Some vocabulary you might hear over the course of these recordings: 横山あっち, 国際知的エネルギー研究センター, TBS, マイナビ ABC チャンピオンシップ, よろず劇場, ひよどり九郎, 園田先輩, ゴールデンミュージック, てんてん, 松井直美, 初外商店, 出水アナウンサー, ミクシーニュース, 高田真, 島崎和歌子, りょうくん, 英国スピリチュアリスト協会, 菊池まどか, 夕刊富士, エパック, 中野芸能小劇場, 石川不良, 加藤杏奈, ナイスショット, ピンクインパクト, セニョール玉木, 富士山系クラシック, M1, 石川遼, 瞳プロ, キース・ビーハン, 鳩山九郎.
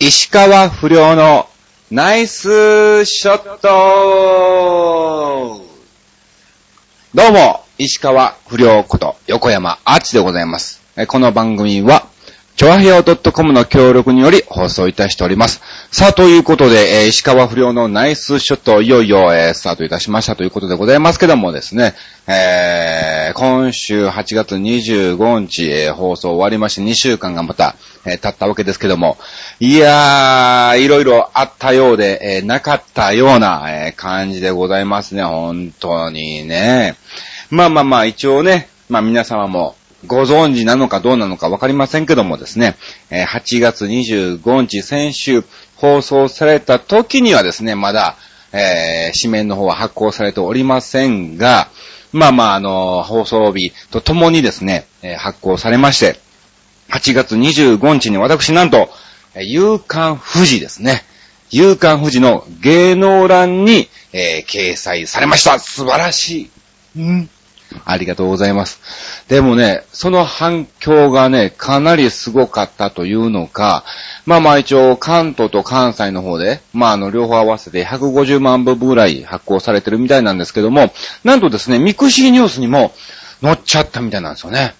石川不良のナイスショット。どうも、石川不良こと横山あっちでございます。この番組はチョアヘオ .com の協力により放送いたしております。さあ、ということで、石川不良のナイスショット、いよいよ、スタートいたしましたということでございますけどもですね、今週8月25日、放送終わりまして2週間がまた、経ったわけですけども、いやー、いろいろあったようで、なかったような、感じでございますね、本当にね。まあ、一応ね、皆様も、ご存知なのかどうなのかわかりませんけどもですね、8月25日先週放送された時にはですね、まだ、紙面の方は発行されておりませんが、放送日とともにですね、発行されまして、8月25日に私なんと、夕刊富士ですね、夕刊富士の芸能欄に、掲載されました。素晴らしい。ありがとうございます。でもね、その反響がね、かなりすごかったというのか、一応関東と関西の方で、両方合わせて150万部ぐらい発行されてるみたいなんですけども、なんとですね、ミクシーニュースにも載っちゃったみたいなんですよね。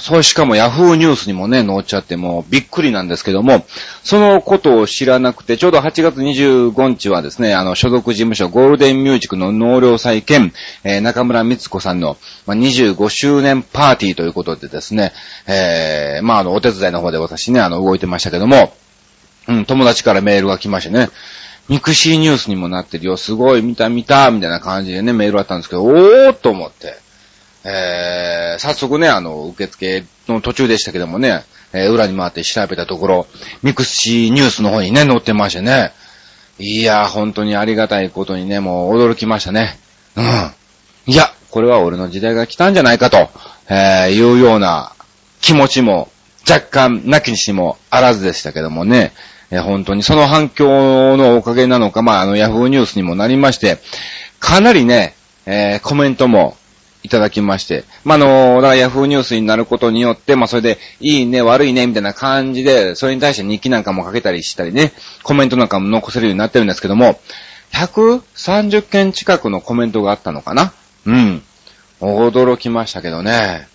そう、しかもヤフーニュースにもね、載っちゃってもうびっくりなんですけども、そのことを知らなくて、ちょうど8月25日はですね、所属事務所ゴールデンミュージックの納涼祭兼、中村光子さんの、25周年パーティーということでですね、お手伝いの方で私ね、動いてましたけども、友達からメールが来ましてね、ミクシーニュースにもなってるよ、すごい、見た、みたいな感じでね、メールあったんですけど、おーっと思って、早速ね、受付の途中でしたけどもね、裏に回って調べたところ、ミクシーニュースの方にね、載ってましてね。いやー、本当にありがたいことにね、もう驚きましたね。いや、これは俺の時代が来たんじゃないかと、いうような気持ちも、若干、なきにしもあらずでしたけどもね。本当にその反響のおかげなのか、ヤフーニュースにもなりまして、かなりね、コメントも、いただきまして。ヤフーニュースになることによって、それで、いいね、悪いね、みたいな感じで、それに対して日記なんかもかけたりしたりね、コメントなんかも残せるようになってるんですけども、130件近くのコメントがあったのかな？驚きましたけどね。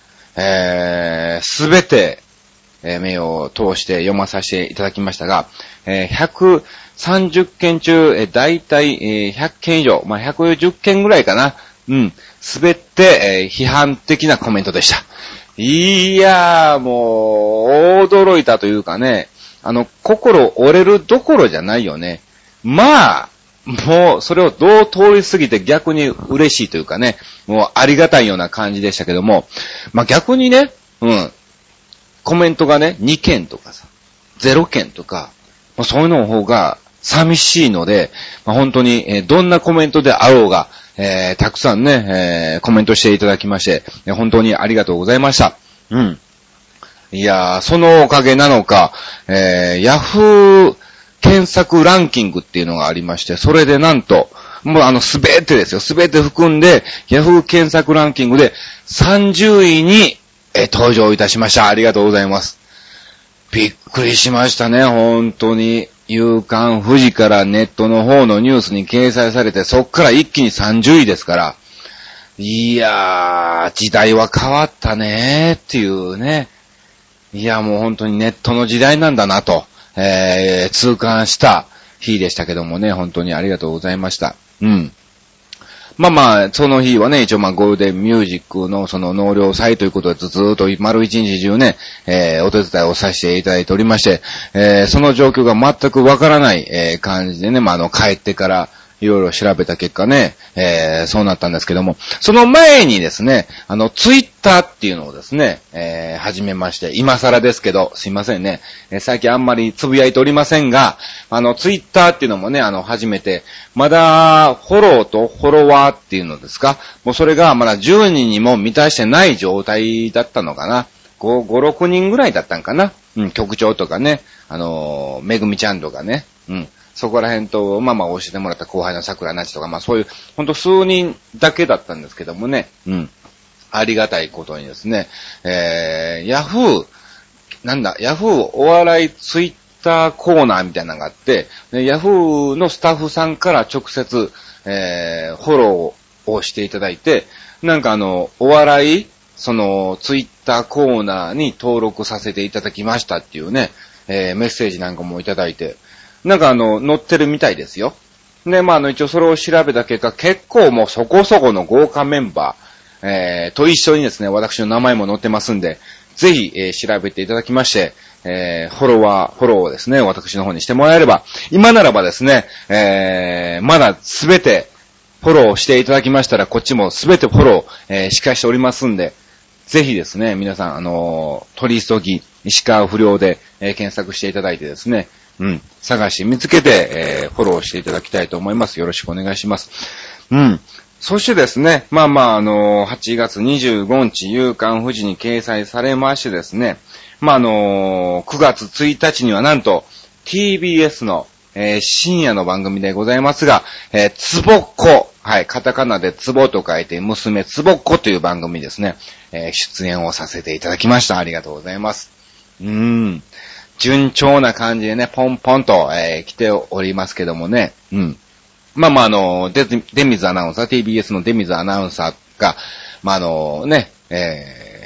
すべて、目を通して読まさせていただきましたが、130件中、だいたい100件以上、110件ぐらいかな。すべて、批判的なコメントでした。いやー、もう、驚いたというかね、心折れるどころじゃないよね。もう、それをどう通り過ぎて逆に嬉しいというかね、もうありがたいような感じでしたけども、逆にね、コメントがね、2件とかさ、0件とか、そういうの方が寂しいので、本当に、どんなコメントであろうが、たくさんね、コメントしていただきまして、本当にありがとうございました。いやー、そのおかげなのか、ヤフー検索ランキングっていうのがありまして、それでなんと、もうすべてですよ、すべて含んで、ヤフー検索ランキングで30位に、登場いたしました。ありがとうございます。びっくりしましたね、本当に。夕刊富士からネットの方のニュースに掲載されて、そっから一気に30位ですから。いやー、時代は変わったねーっていうね。いや、もう本当にネットの時代なんだなと、痛感した日でしたけどもね、本当にありがとうございました。その日はね、一応ゴールデンミュージックのその納涼祭ということでずーっと丸一日中ね、お手伝いをさせていただいておりまして、その状況が全くわからない、感じでね、帰ってからいろいろ調べた結果ね、そうなったんですけども、その前にですね、ツイッターっていうのをですね、始めまして、今更ですけど、すいませんね、最近あんまりつぶやいておりませんが、ツイッターっていうのもね、始めて、まだ、フォローとフォロワーっていうのですか、もうそれがまだ10人にも満たしてない状態だったのかな。5、6人ぐらいだったんかな。局長とかね、めぐみちゃんとかね、そこら辺と、教えてもらった後輩の桜なちとか、そういう、ほんと数人だけだったんですけどもね、ありがたいことにですね、ヤフー、お笑いツイッターコーナーみたいなのがあって、ヤフーのスタッフさんから直接、フォローをしていただいて、なんかお笑い、ツイッターコーナーに登録させていただきましたっていうね、メッセージなんかもいただいて、なんか載ってるみたいですよ。で、まあ、一応それを調べた結果、結構もうそこそこの豪華メンバー、と一緒にですね、私の名前も載ってますんで、ぜひ、調べていただきまして、フォローをですね、私の方にしてもらえれば、今ならばですね、まだすべてフォローしていただきましたら、こっちもすべてフォロー、しっかりしておりますんで、ぜひですね、皆さん、取り急ぎ、石川不良で、検索していただいてですね、うん、探し見つけて、フォローしていただきたいと思います。よろしくお願いします。うん。そしてですね、まあまあ、8月25日、夕刊富士に掲載されましてですね、まあ、9月1日にはなんと、TBS の、深夜の番組でございますが、つぼっこ、はい、カタカナでつぼと書いて、娘つぼっこという番組ですね、出演をさせていただきました。ありがとうございます。順調な感じでね、ポンポンと、来ておりますけどもね、うん。まあまあ出水アナウンサー、TBS の出水アナウンサーが、まあ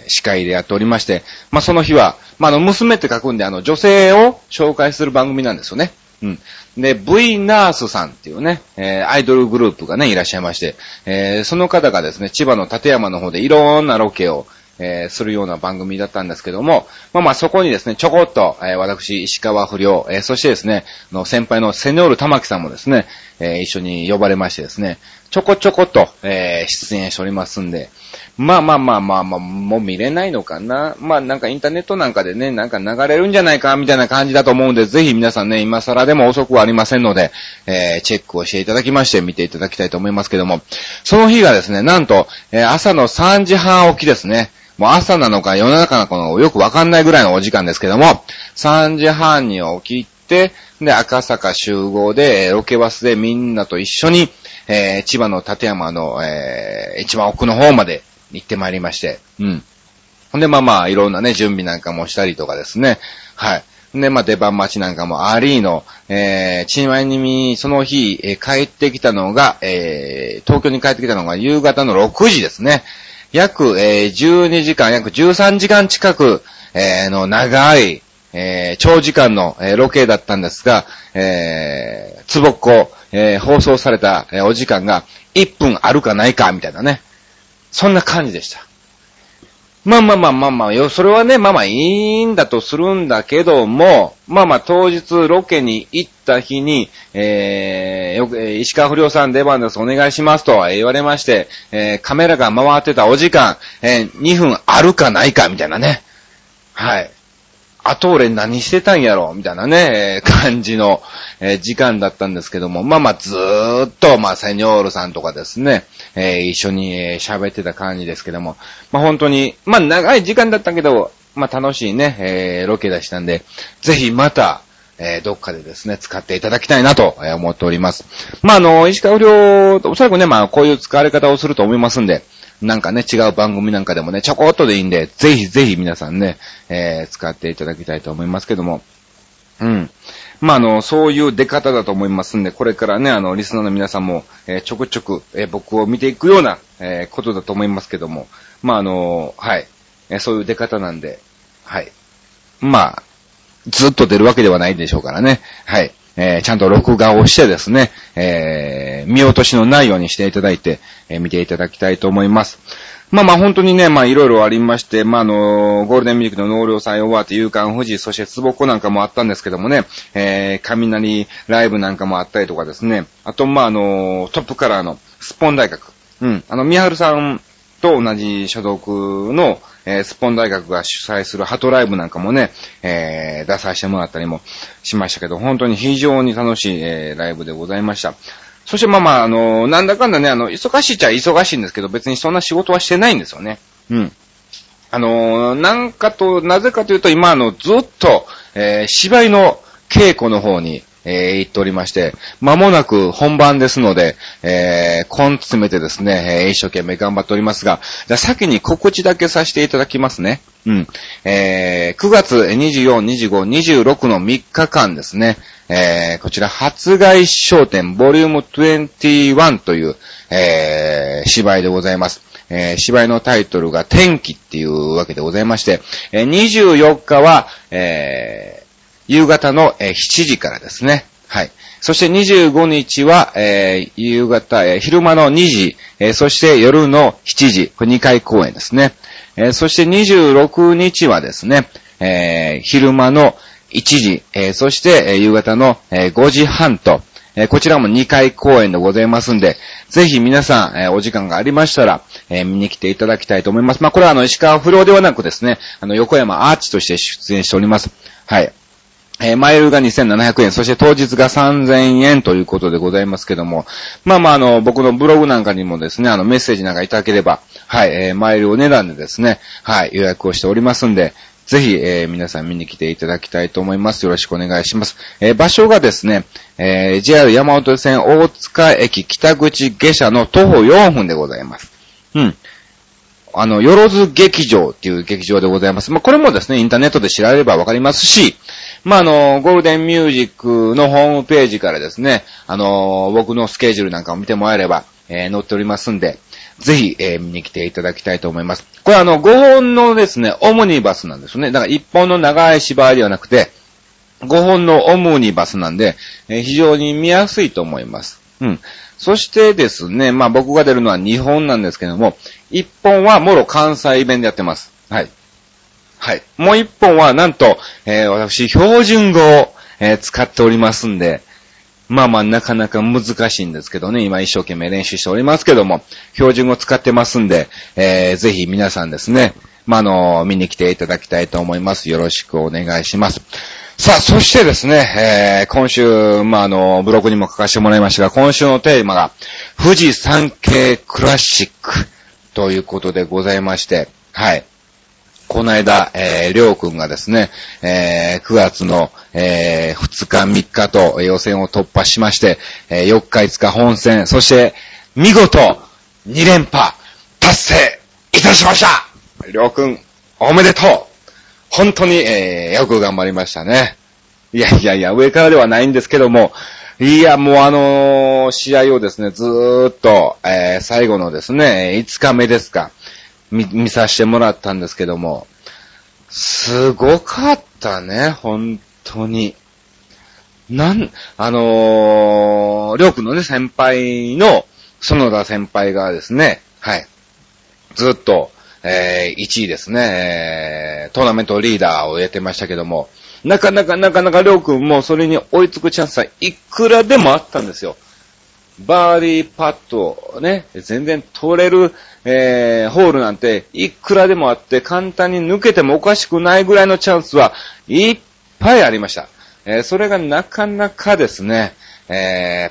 司会でやっておりまして、まあその日は、まあ娘って書くんで、女性を紹介する番組なんですよね。うん。で、V ナースさんっていうね、アイドルグループがね、いらっしゃいまして、その方がですね、千葉の館山の方でいろんなロケを、するような番組だったんですけども、まあまあそこにですね、ちょこっと、私、石川不良、そしてですね、先輩のセニョール玉木さんもですね、一緒に呼ばれましてですね、ちょこちょこと、出演しておりますんで、まあまあまあまあまあ、もう見れないのかな。まあなんかインターネットなんかでね、なんか流れるんじゃないか、みたいな感じだと思うんで、ぜひ皆さんね、今更でも遅くはありませんので、チェックをしていただきまして、見ていただきたいと思いますけども、その日がですね、なんと、朝の3時半起きですね、もう朝なのか夜中なのかよくわかんないぐらいのお時間ですけども、3時半に起きて、で、赤坂集合で、ロケバスでみんなと一緒に、千葉の館山の、一番奥の方まで行ってまいりまして、うん。ほんで、まあまあ、いろんなね、準備なんかもしたりとかですね、はい。で、まあ、出番待ちなんかもありの、ちなみに、その日、帰ってきたのが、東京に帰ってきたのが夕方の6時ですね。約、12時間、約13時間近く、の長い、長時間の、ロケだったんですが、つぼっこ、放送された、お時間が1分あるかないか、みたいなね。そんな感じでした。まあまあまあまあまあ、それはね、まあまあいいんだとするんだけども、まあまあ当日ロケに行った日に、石川不良さん出番です、お願いしますと言われまして、カメラが回ってたお時間、2分あるかないかみたいなね。はい。あと俺何してたんやろみたいなね、感じの、時間だったんですけども、まあまあずーっと、まあセニョールさんとかですね、一緒に喋ってた感じですけども、まあ本当に、まあ長い時間だったけど、まあ楽しいね、ロケでしたんで、ぜひまた、どっかでですね、使っていただきたいなと思っております。まあ石川不良、おそらくね、まあこういう使われ方をすると思いますんで、なんかね、違う番組なんかでもね、ちょこっとでいいんで、ぜひぜひ皆さんね、使っていただきたいと思いますけども。うん。まあ、そういう出方だと思いますんで、これからね、リスナーの皆さんも、ちょくちょく、僕を見ていくような、ことだと思いますけども。まあ、はい。そういう出方なんで、はい。まあ、ずっと出るわけではないでしょうからね。はい。ちゃんと録画をしてですね、見落としのないようにしていただいて、見ていただきたいと思います。まあまあ本当にね、まあいろいろありまして、まあゴールデンウィークの納涼祭終わって、夕刊富士、そしてつぼっこなんかもあったんですけどもね、雷ライブなんかもあったりとかですね、あとまあトップカラーのスッポン大学、うん、宮春さんと同じ所属の、スッポン大学が主催するハトライブなんかもね、出させてもらったりもしましたけど、本当に非常に楽しい、ライブでございました。そしてまあまあ、なんだかんだね、忙しいっちゃ忙しいんですけど、別にそんな仕事はしてないんですよね。うん。なぜかというと、今ずっと、芝居の稽古の方に、言っておりまして、間もなく本番ですので、根詰めてですね、一生懸命頑張っておりますが、じゃあ先に告知だけさせていただきますね。うん。9月24、25、26の3日間ですね、こちら、初外商店ボリューム21という、芝居でございます。芝居のタイトルが天気っていうわけでございまして、24日は、夕方の7時からですね。はい。そして25日は、夕方、昼間の2時、そして夜の7時、これ2回公演ですね。そして26日はですね、昼間の1時、そして夕方の5時半と、こちらも2回公演でございますんで、ぜひ皆さん、お時間がありましたら、見に来ていただきたいと思います。まあ、これは石川不老ではなくですね、横山アーチとして出演しております。はい。マイルが2700円、そして当日が3000円ということでございますけども、まあまあ僕のブログなんかにもですね、メッセージなんかいただければ、はい、マイルお値段でですね、はい、予約をしておりますんで、ぜひ、皆さん見に来ていただきたいと思います。よろしくお願いします。場所がですね、JR 山手線大塚駅北口下車の徒歩4分でございます。うん。よろず劇場っていう劇場でございます。まあ、これもですね、インターネットで調べればわかりますし、まあ、ゴールデンミュージックのホームページからですね、僕のスケジュールなんかを見てもらえれば、載っておりますんで、ぜひ、見に来ていただきたいと思います。これ5本のですね、オムニバスなんですよね。だから1本の長い芝居ではなくて、5本のオムニバスなんで、非常に見やすいと思います。うん。そしてですね、まあ、僕が出るのは2本なんですけども、1本はもろ関西弁でやってます。はい。はい。もう1本はなんと、私、標準語を、使っておりますんで、まあまあなかなか難しいんですけどね、今一生懸命練習しておりますけども、標準語を使ってますんで、ぜひ皆さんですね、まあ、見に来ていただきたいと思います。よろしくお願いします。さあ、そしてですね、今週、まあ、ブログにも書かせてもらいましたが、今週のテーマが、富士山系クラシックということでございまして、はい。この間、りょうくんがですね、9月の、2日3日と予選を突破しまして、4日5日本戦、そして、見事、2連覇、達成いたしましたりょうくん、おめでとう本当に、よく頑張りましたね。いや、上からではないんですけども、いや、もう試合をですね、ずーっと、最後のですね、5日目ですか、見させてもらったんですけども、すごかったね、本当に。りょうくんのね、先輩の、園田先輩がですね、はい、ずーっと、1位ですね、トーナメントリーダーをやってましたけども、なかなかりょうくんもそれに追いつくチャンスはいくらでもあったんですよ。バーディーパットをね、全然取れる、ホールなんていくらでもあって、簡単に抜けてもおかしくないぐらいのチャンスはいっぱいありました。それがなかなかですね、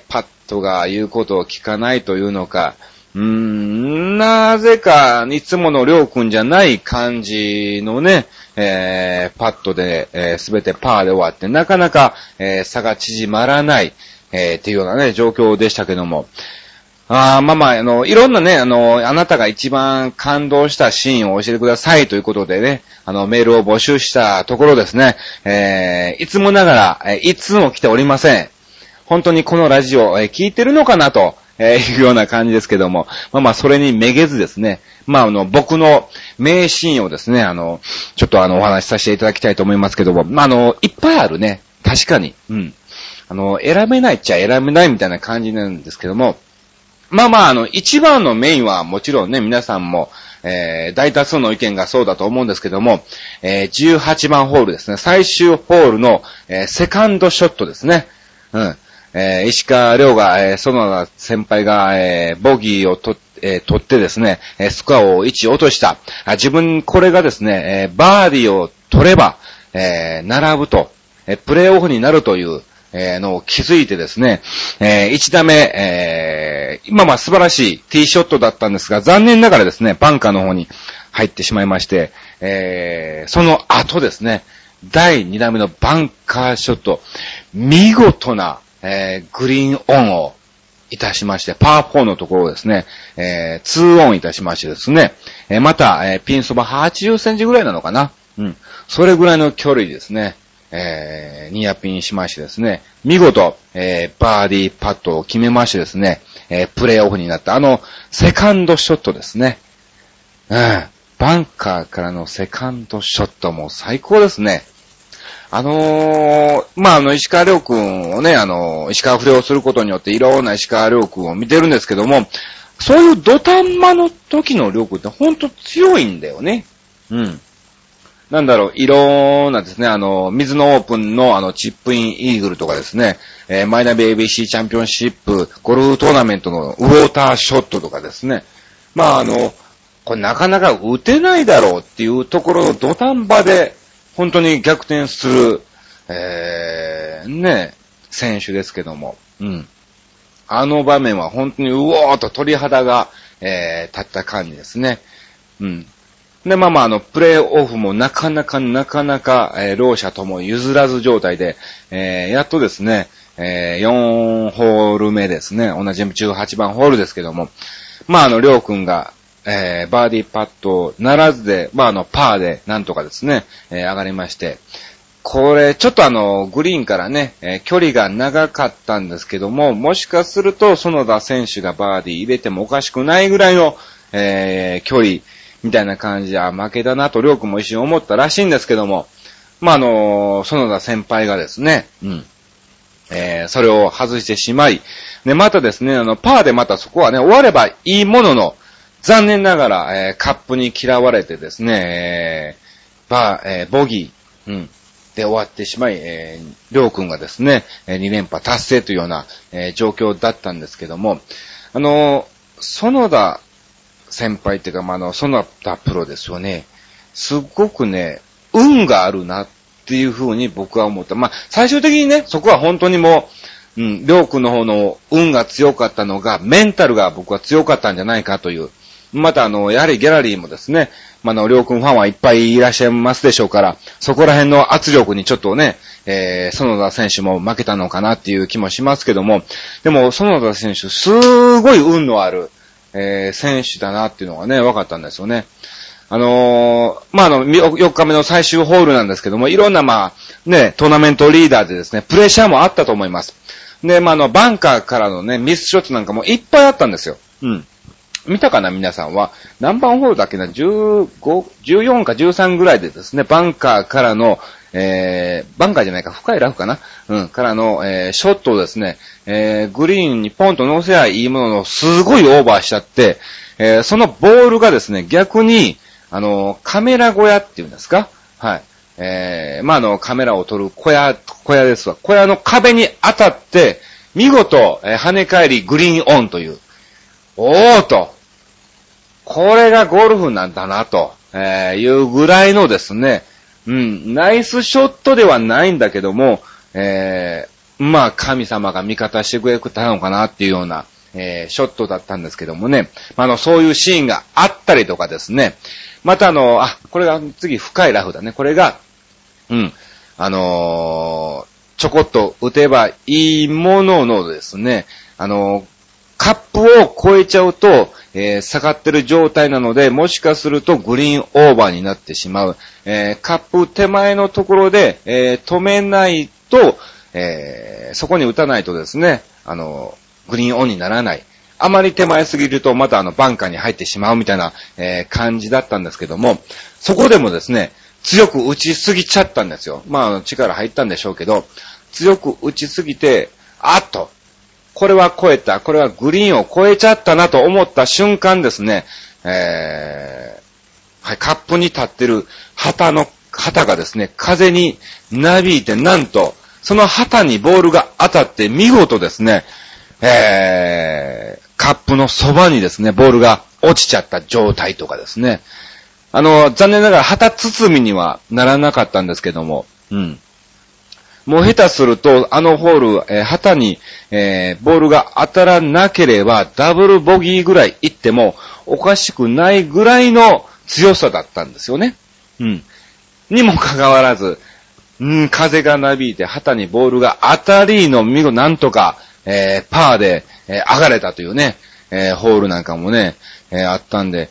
パットが言うことを聞かないというのか、なぜか、いつものりょうくんじゃない感じのね、パットで、すべてパーで終わって、なかなか、差が縮まらない、っていうようなね、状況でしたけども。まあまあ、いろんなね、あなたが一番感動したシーンを教えてくださいということでね、メールを募集したところですね、いつもながら、いつも来ておりません。本当にこのラジオ、聞いてるのかなと。いうような感じですけども、まあまあそれにめげずですね、まあ僕の名シーンをですね、ちょっとお話しさせていただきたいと思いますけども、まあいっぱいあるね、確かに、うん、選べないっちゃ選べないみたいな感じなんですけども、まあまあ一番のメインはもちろんね、皆さんも、大多数の意見がそうだと思うんですけども、18番ホールですね、最終ホールの、セカンドショットですね、うん。石川遼が、園田先輩が、ボギーを取ってですね、スコアを1落とした。自分、これがですね、バーディーを取れば、並ぶと、プレーオフになるという、のを気づいてですね、1打目、今は素晴らしいティーショットだったんですが、残念ながらですね、バンカーの方に入ってしまいまして、その後ですね、第2打目のバンカーショット、見事な、グリーンオンをいたしまして、パー4のところをですね、2オンいたしましてですね、また、ピンそば80センチぐらいなのかな、うん、それぐらいの距離ですね、ニアピンしましてですね、見事、バーディーパットを決めましてですね、プレイオフになったあのセカンドショットですね、うん、バンカーからのセカンドショットも最高ですね。まあ、石川遼くんをね、石川不良をすることによっていろんな石川遼くんを見てるんですけども、そういう土壇場の時の遼くんってほんと強いんだよね。うん。なんだろう、いろんなですね、水のオープンのチップインイーグルとかですね、マイナビ ABC チャンピオンシップ、ゴルフトーナメントのウォーターショットとかですね。まあ、これなかなか打てないだろうっていうところの土壇場で、本当に逆転する、ね、選手ですけども、うん。あの場面は本当にうおーっと鳥肌が、立った感じですね。うん。で、まあまあ、プレイオフもなかなか、両者とも譲らず状態で、やっとですね、4ホール目ですね。同じ18番ホールですけども、まあ、りょうくんが、バーディーパットならずで、まあ、パーでなんとかですね、上がりまして、これちょっとグリーンからね、距離が長かったんですけども、もしかすると園田選手がバーディー入れてもおかしくないぐらいの、距離みたいな感じで、負けだなと亮君も一瞬思ったらしいんですけども、まあ、園田先輩がですね、うん。それを外してしまい、で、またですね、パーでまたそこはね、終わればいいものの、残念ながら、カップに嫌われてですね、ボギー、うん、で終わってしまい、りょうくんがですね、2連覇達成というような、状況だったんですけども、園田先輩っていうか、まあ、園田プロですよね、すごくね、運があるなっていうふうに僕は思った。まあ、最終的にね、そこは本当にもう、うん、りょうくんの方の運が強かったのが、メンタルが僕は強かったんじゃないかという、またやはりギャラリーもですね、まあ、りょうくんファンはいっぱいいらっしゃいますでしょうから、そこら辺の圧力にちょっとね、園田選手も負けたのかなっていう気もしますけども、でも園田選手すごい運のある、選手だなっていうのがね、分かったんですよね。まあ、4日目の最終ホールなんですけども、いろんなまあ、ね、トーナメントリーダーでですね、プレッシャーもあったと思います。で、まあ、バンカーからのね、ミスショットなんかもいっぱいあったんですよ。うん。見たかな、皆さんは。何番ホールだっけな、15、14か13ぐらいでですね、バンカーからの、バンカーじゃないか、深いラフかな、うん、からの、ショットをですね、グリーンにポンと乗せやいいものの、すごいオーバーしちゃって、そのボールがですね、逆に、カメラ小屋っていうんですか、はい。まあ、カメラを撮る小屋ですわ。小屋の壁に当たって、見事、跳ね返りグリーンオンという。おーと。これがゴルフなんだな、というぐらいのですね、うん、ナイスショットではないんだけども、まあ、神様が味方してくれたのかなっていうような、ショットだったんですけどもね。そういうシーンがあったりとかですね。またこれが次深いラフだね。これが、うん、ちょこっと打てばいいもののですね、カップを超えちゃうと、下がってる状態なので、もしかするとグリーンオーバーになってしまう。カップ手前のところで、止めないと、そこに打たないとですね、グリーンオンにならない。あまり手前すぎるとまたバンカーに入ってしまうみたいな、感じだったんですけども、そこでもですね、強く打ちすぎちゃったんですよ。まあ、力入ったんでしょうけど、強く打ちすぎて、あっと、これは越えた、これはグリーンを越えちゃったなと思った瞬間ですね、はい、カップに立ってる旗がですね、風になびいて、なんと、その旗にボールが当たって見事ですね、カップのそばにですね、ボールが落ちちゃった状態とかですね。残念ながら旗包みにはならなかったんですけども、うん。もう下手すると、ホール、旗に、ボールが当たらなければ、ダブルボギーぐらいいってもおかしくないぐらいの強さだったんですよね。うん。にもかかわらず、風がなびいて旗にボールが当たりの見事なんとか、パーで、上がれたというね、ホールなんかもね、あったんで、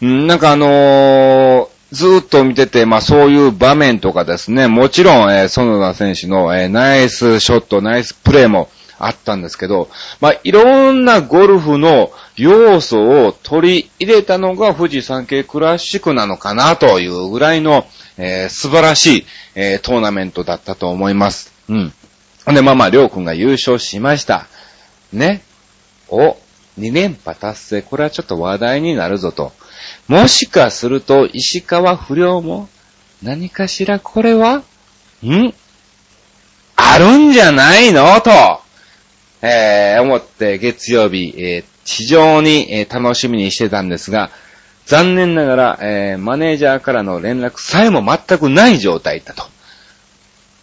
なんかずーっと見てて、まあそういう場面とかですね、もちろん、園田選手の、ナイスショット、ナイスプレーもあったんですけど、まあいろんなゴルフの要素を取り入れたのが富士山系クラシックなのかなというぐらいの、素晴らしい、トーナメントだったと思います。うん。で、まあまあ、りょうくんが優勝しました。ね。2連覇達成。これはちょっと話題になるぞと。もしかすると、石川不良も、何かしらこれは、あるんじゃないのと、思って月曜日、非常に、楽しみにしてたんですが、残念ながら、マネージャーからの連絡さえも全くない状態だと。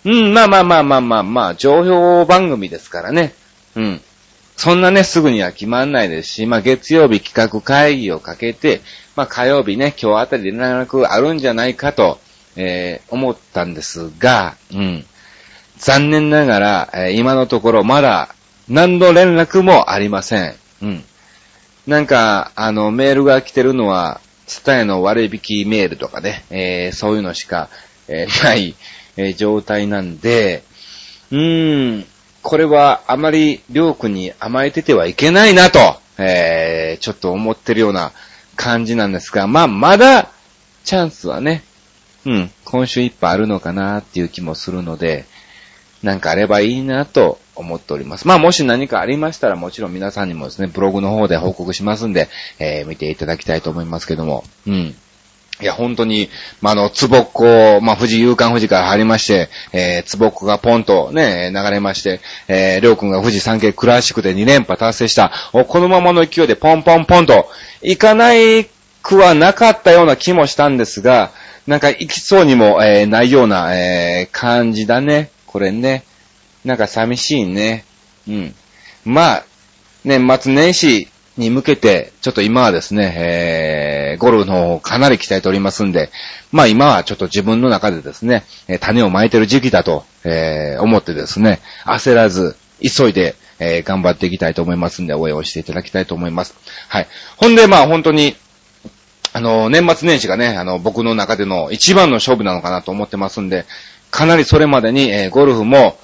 まあ、情報番組ですからね。うん。そんなね、すぐには決まんないですし、まあ、月曜日企画会議をかけて、まあ、火曜日ね、今日あたりで連絡あるんじゃないかと、思ったんですが、うん。残念ながら、今のところまだ何の連絡もありません。うん。なんか、メールが来てるのは、TSUTAYAの割引メールとかね、そういうのしか、ない、状態なんで、これはあまりりょうくんに甘えててはいけないなと、ちょっと思ってるような感じなんですが、まあまだチャンスはね、今週いっぱいあるのかなっていう気もするので、なんかあればいいなと思っております。まあもし何かありましたらもちろん皆さんにもですね、ブログの方で報告しますんで、見ていただきたいと思いますけども、いや、本当に、まあ、つぼっこ、まあ、富士、勇敢富士から入りまして、つぼっこがポンとね、流れまして、りょうくんが富士山系クラシックで2連覇達成した、このままの勢いでポンポンポンと、行かないくはなかったような気もしたんですが、なんか行きそうにも、ないような、感じだね。これね。なんか寂しいね。まあ、年末年始、に向けて、ちょっと今はですね、ゴルフの方をかなり鍛えておりますんで、まあ今はちょっと自分の中でですね、種をまいてる時期だと、思ってですね、焦らず、急いで、頑張っていきたいと思いますんで、応援をしていただきたいと思います。はい。ほんで、まあ本当に、年末年始がね、僕の中での一番の勝負なのかなと思ってますんで、かなりそれまでに、ゴルフも、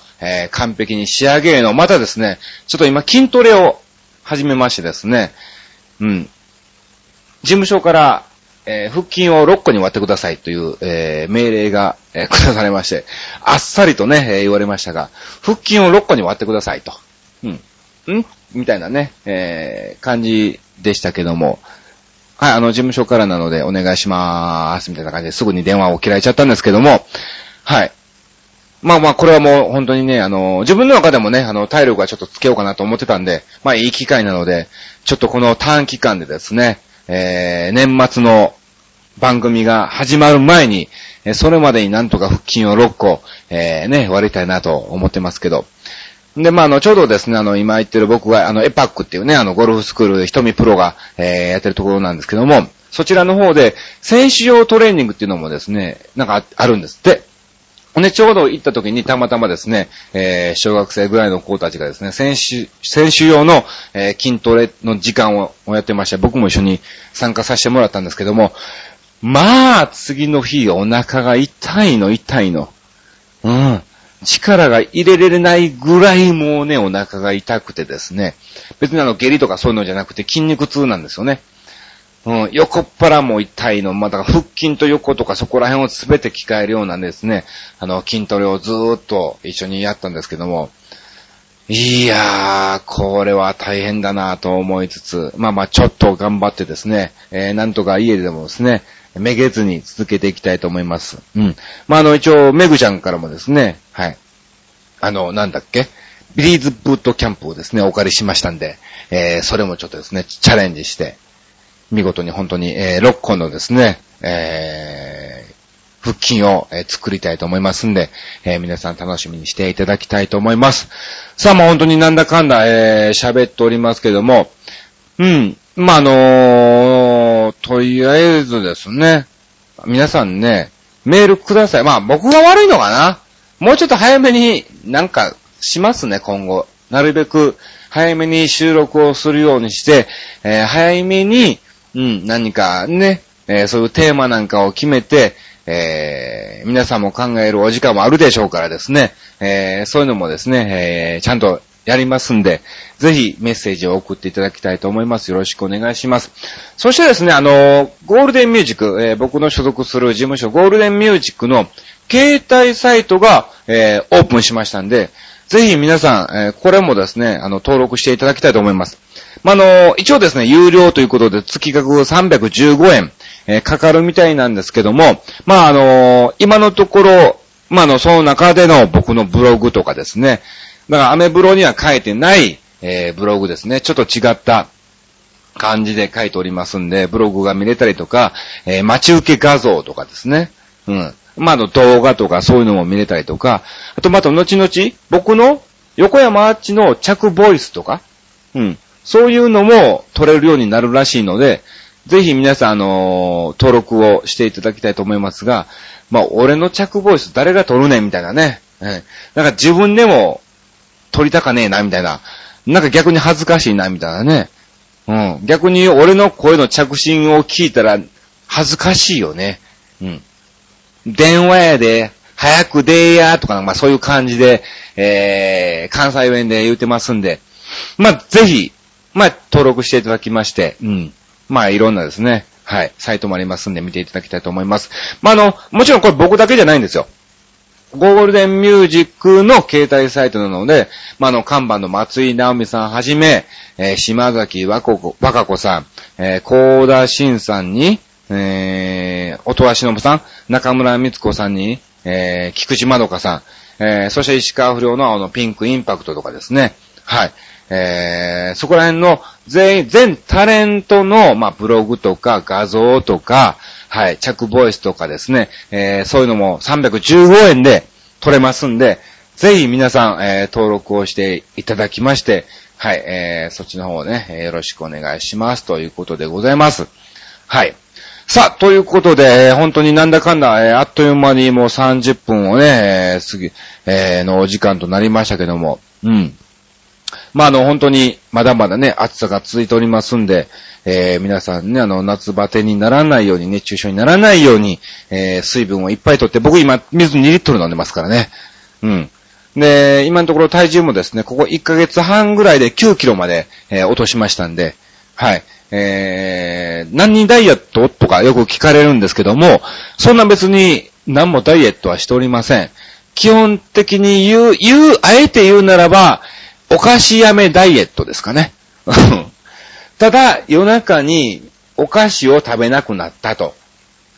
完璧に仕上げるの、またですね、ちょっと今筋トレを、始めましてですね。事務所から、腹筋を6個に割ってくださいという、命令が、下されまして、あっさりとね、言われましたが、腹筋を6個に割ってくださいと。みたいなね、感じでしたけども。はい、事務所からなのでお願いしまーすみたいな感じですぐに電話を切られちゃったんですけども、はい。まあまあ、これはもう本当にね、自分の中でもね、体力はちょっとつけようかなと思ってたんで、まあいい機会なので、ちょっとこの短期間でですね、年末の番組が始まる前に、それまでになんとか腹筋を6個、割りたいなと思ってますけど。で、まあ、ちょうどですね、今言ってる僕が、エパックっていうね、ゴルフスクールで瞳プロが、やってるところなんですけども、そちらの方で、選手用トレーニングっていうのもですね、なんかあるんですって。ね、ちょうど行った時にたまたまですね、小学生ぐらいの子たちがですね、選手用の、筋トレの時間をやってまして、僕も一緒に参加させてもらったんですけども、まあ、次の日お腹が痛いの。力が入れられないぐらいもうね、お腹が痛くてですね、別に下痢とかそういうのじゃなくて筋肉痛なんですよね。横っ腹も痛いの、まあ、だから腹筋と横とかそこら辺をすべて鍛えるようなんですね。筋トレをずーっと一緒にやったんですけども、いやー、これは大変だなと思いつつ、まあまあちょっと頑張ってですね、なんとか家でもですね、めげずに続けていきたいと思います。まあ一応、めぐちゃんからもですね、はい。ビリーズブートキャンプをですね、お借りしましたんで、それもちょっとですね、チャレンジして、見事に本当に、6個のですね、腹筋を、作りたいと思いますんで、皆さん楽しみにしていただきたいと思います。さあ、もう本当になんだかんだ、喋っておりますけども、まあ、とりあえずですね、皆さんね、メールください。まあ、僕が悪いのかなもうちょっと早めになんかしますね、今後。なるべく早めに収録をするようにして、早めに、何かね、そういうテーマなんかを決めて、皆さんも考えるお時間もあるでしょうからですね、そういうのもですね、ちゃんとやりますんで、ぜひメッセージを送っていただきたいと思います。よろしくお願いします。そしてですね、ゴールデンミュージック、僕の所属する事務所ゴールデンミュージックの携帯サイトが、オープンしましたんで、ぜひ皆さん、これもですね、登録していただきたいと思います。まあ、一応ですね、有料ということで月額315円、かかるみたいなんですけども、まあ、今のところ、まあ、その中での僕のブログとかですね、だからアメブロには書いてない、ブログですね、ちょっと違った感じで書いておりますんで、ブログが見れたりとか、待ち受け画像とかですね、まあ、動画とかそういうのも見れたりとか、あとまた後々、僕の横山あっちの着ボイスとか、そういうのも撮れるようになるらしいので、ぜひ皆さん、登録をしていただきたいと思いますが、まあ、俺の着ボイス誰が撮るねんみたいなね、なんか自分でも撮りたかねえなみたいな、なんか逆に恥ずかしいなみたいなね、逆に俺の声の着信を聞いたら恥ずかしいよね、電話やで、早くでーやーとか、まあそういう感じで、関西弁で言うてますんで、まあぜひ、まあ登録していただきまして、まあいろんなですね、サイトもありますんで見ていただきたいと思います。まあもちろんこれ僕だけじゃないんですよ。ゴールデンミュージックの携帯サイトなので、まあ看板の松井直美さんはじめ、島崎和歌子さん、高田真さんに、音羽忍さん、中村光子さんに、菊池まどかさん、そして石川不良のピンクインパクトとかですね。そこら辺の全タレントの、まあ、ブログとか画像とか、着ボイスとかですね、そういうのも315円で撮れますんで、ぜひ皆さん、登録をしていただきまして、そっちの方をね、よろしくお願いしますということでございます。さあ、ということで、本当になんだかんだ、あっという間にもう30分をね、のお時間となりましたけども、まあ、本当に、まだまだね、暑さが続いておりますんで、皆さんね、夏バテにならないように、熱中症にならないように、水分をいっぱいとって、僕今、水2リットル飲んでますからね。で、今のところ体重もですね、ここ1ヶ月半ぐらいで9キロまで、落としましたんで、何にダイエットとかよく聞かれるんですけども、そんな別に何もダイエットはしておりません。基本的にあえて言うならば、お菓子やめダイエットですかね。ただ、夜中にお菓子を食べなくなったと。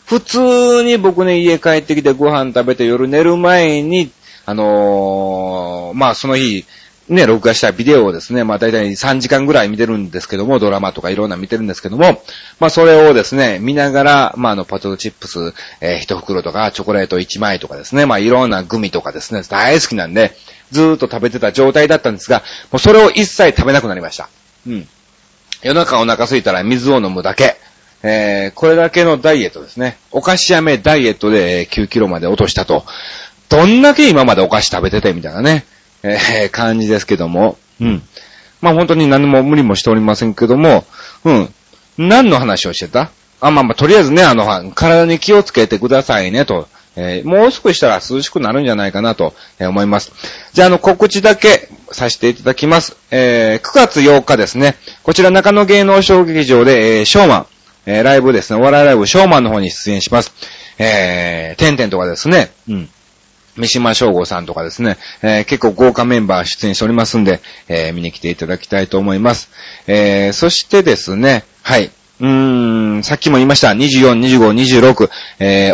普通に僕ね、家帰ってきてご飯食べて夜寝る前に、まあその日、ね、録画したビデオをですね、まあ大体3時間ぐらい見てるんですけども、ドラマとかいろんな見てるんですけども、まあそれをですね、見ながら、まあポテトチップス、1袋とか、チョコレート1枚とかですね、まあいろんなグミとかですね、大好きなんで、ずーっと食べてた状態だったんですが、もうそれを一切食べなくなりました。夜中お腹空いたら水を飲むだけ。これだけのダイエットですね。お菓子やめダイエットで9キロまで落としたと。どんだけ今までお菓子食べててみたいなね。感じですけども。まあ、本当に何も無理もしておりませんけども、何の話をしてた？まあ、とりあえずね、体に気をつけてくださいね、と。もう少ししたら涼しくなるんじゃないかなと、思います。じゃあ、告知だけさせていただきます。9月8日ですね、こちら中野芸能小劇場で、ショーマン、ライブですね、お笑いライブショーマンの方に出演します。てんてんとかですね、三島翔吾さんとかですね、結構豪華メンバー出演しておりますんで、見に来ていただきたいと思います。そしてですね、さっきも言いました、24、25、26、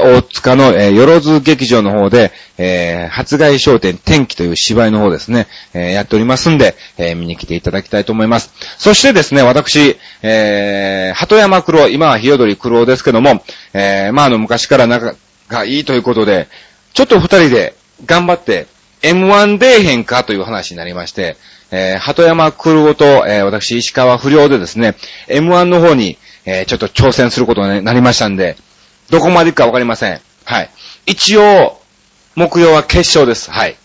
大塚の、よろず劇場の方で、初外商店天気という芝居の方ですね、やっておりますんで、見に来ていただきたいと思います。そしてですね、私、鳩山九郎、今はひよどり九郎ですけども、まあ、昔から仲がいいということで、ちょっと二人で頑張って M1 出えへんかという話になりまして、鳩山九郎と、私石川不良でですね、M1 の方に、ちょっと挑戦することになりましたんで、どこまで行くかわかりません。一応、木曜は決勝です。はい。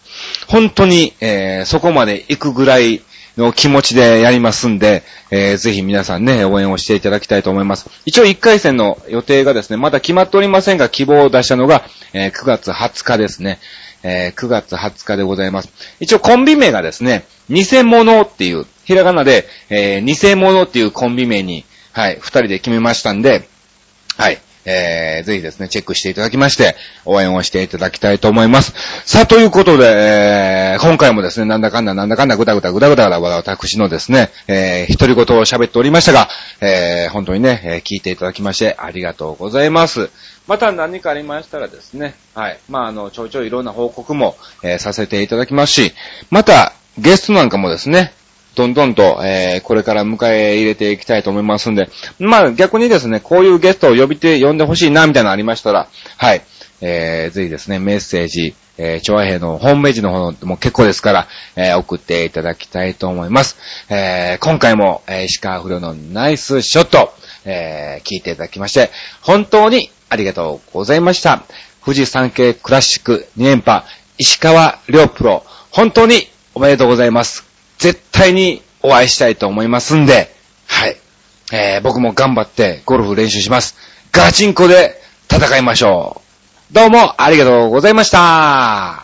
本当に、そこまで行くぐらいの気持ちでやりますんで、ぜひ皆さんね、応援をしていただきたいと思います。一応1回戦の予定がですね、まだ決まっておりませんが、希望を出したのが、9月20日ですね。9月20日でございます。一応コンビ名がですね、偽物っていう、ひらがなで、偽物っていうコンビ名に、はい、2人で決めましたんで、はい。ぜひですね、チェックしていただきまして、応援をしていただきたいと思います。さあ、ということで、今回もですね、なんだかんだ、ぐだぐだ、私のですね、一人言を喋っておりましたが、本当にね、聞いていただきまして、ありがとうございます。また何かありましたらですね、はい。まあ、ちょいちょいいろんな報告も、させていただきますし、また、ゲストなんかもですね、どんどんと、これから迎え入れていきたいと思いますんで、まあ逆にですね、こういうゲストを呼んでほしいなみたいなのありましたら、はい、ぜひですね、メッセージ、調和兵のホームページの方も結構ですから、送っていただきたいと思います。今回も、石川不良のナイスショット、聞いていただきまして、本当にありがとうございました。富士山系クラシック2連覇、石川遼プロ、本当におめでとうございます。絶対にお会いしたいと思いますんで、はい、僕も頑張ってゴルフ練習します。ガチンコで戦いましょう。どうもありがとうございました。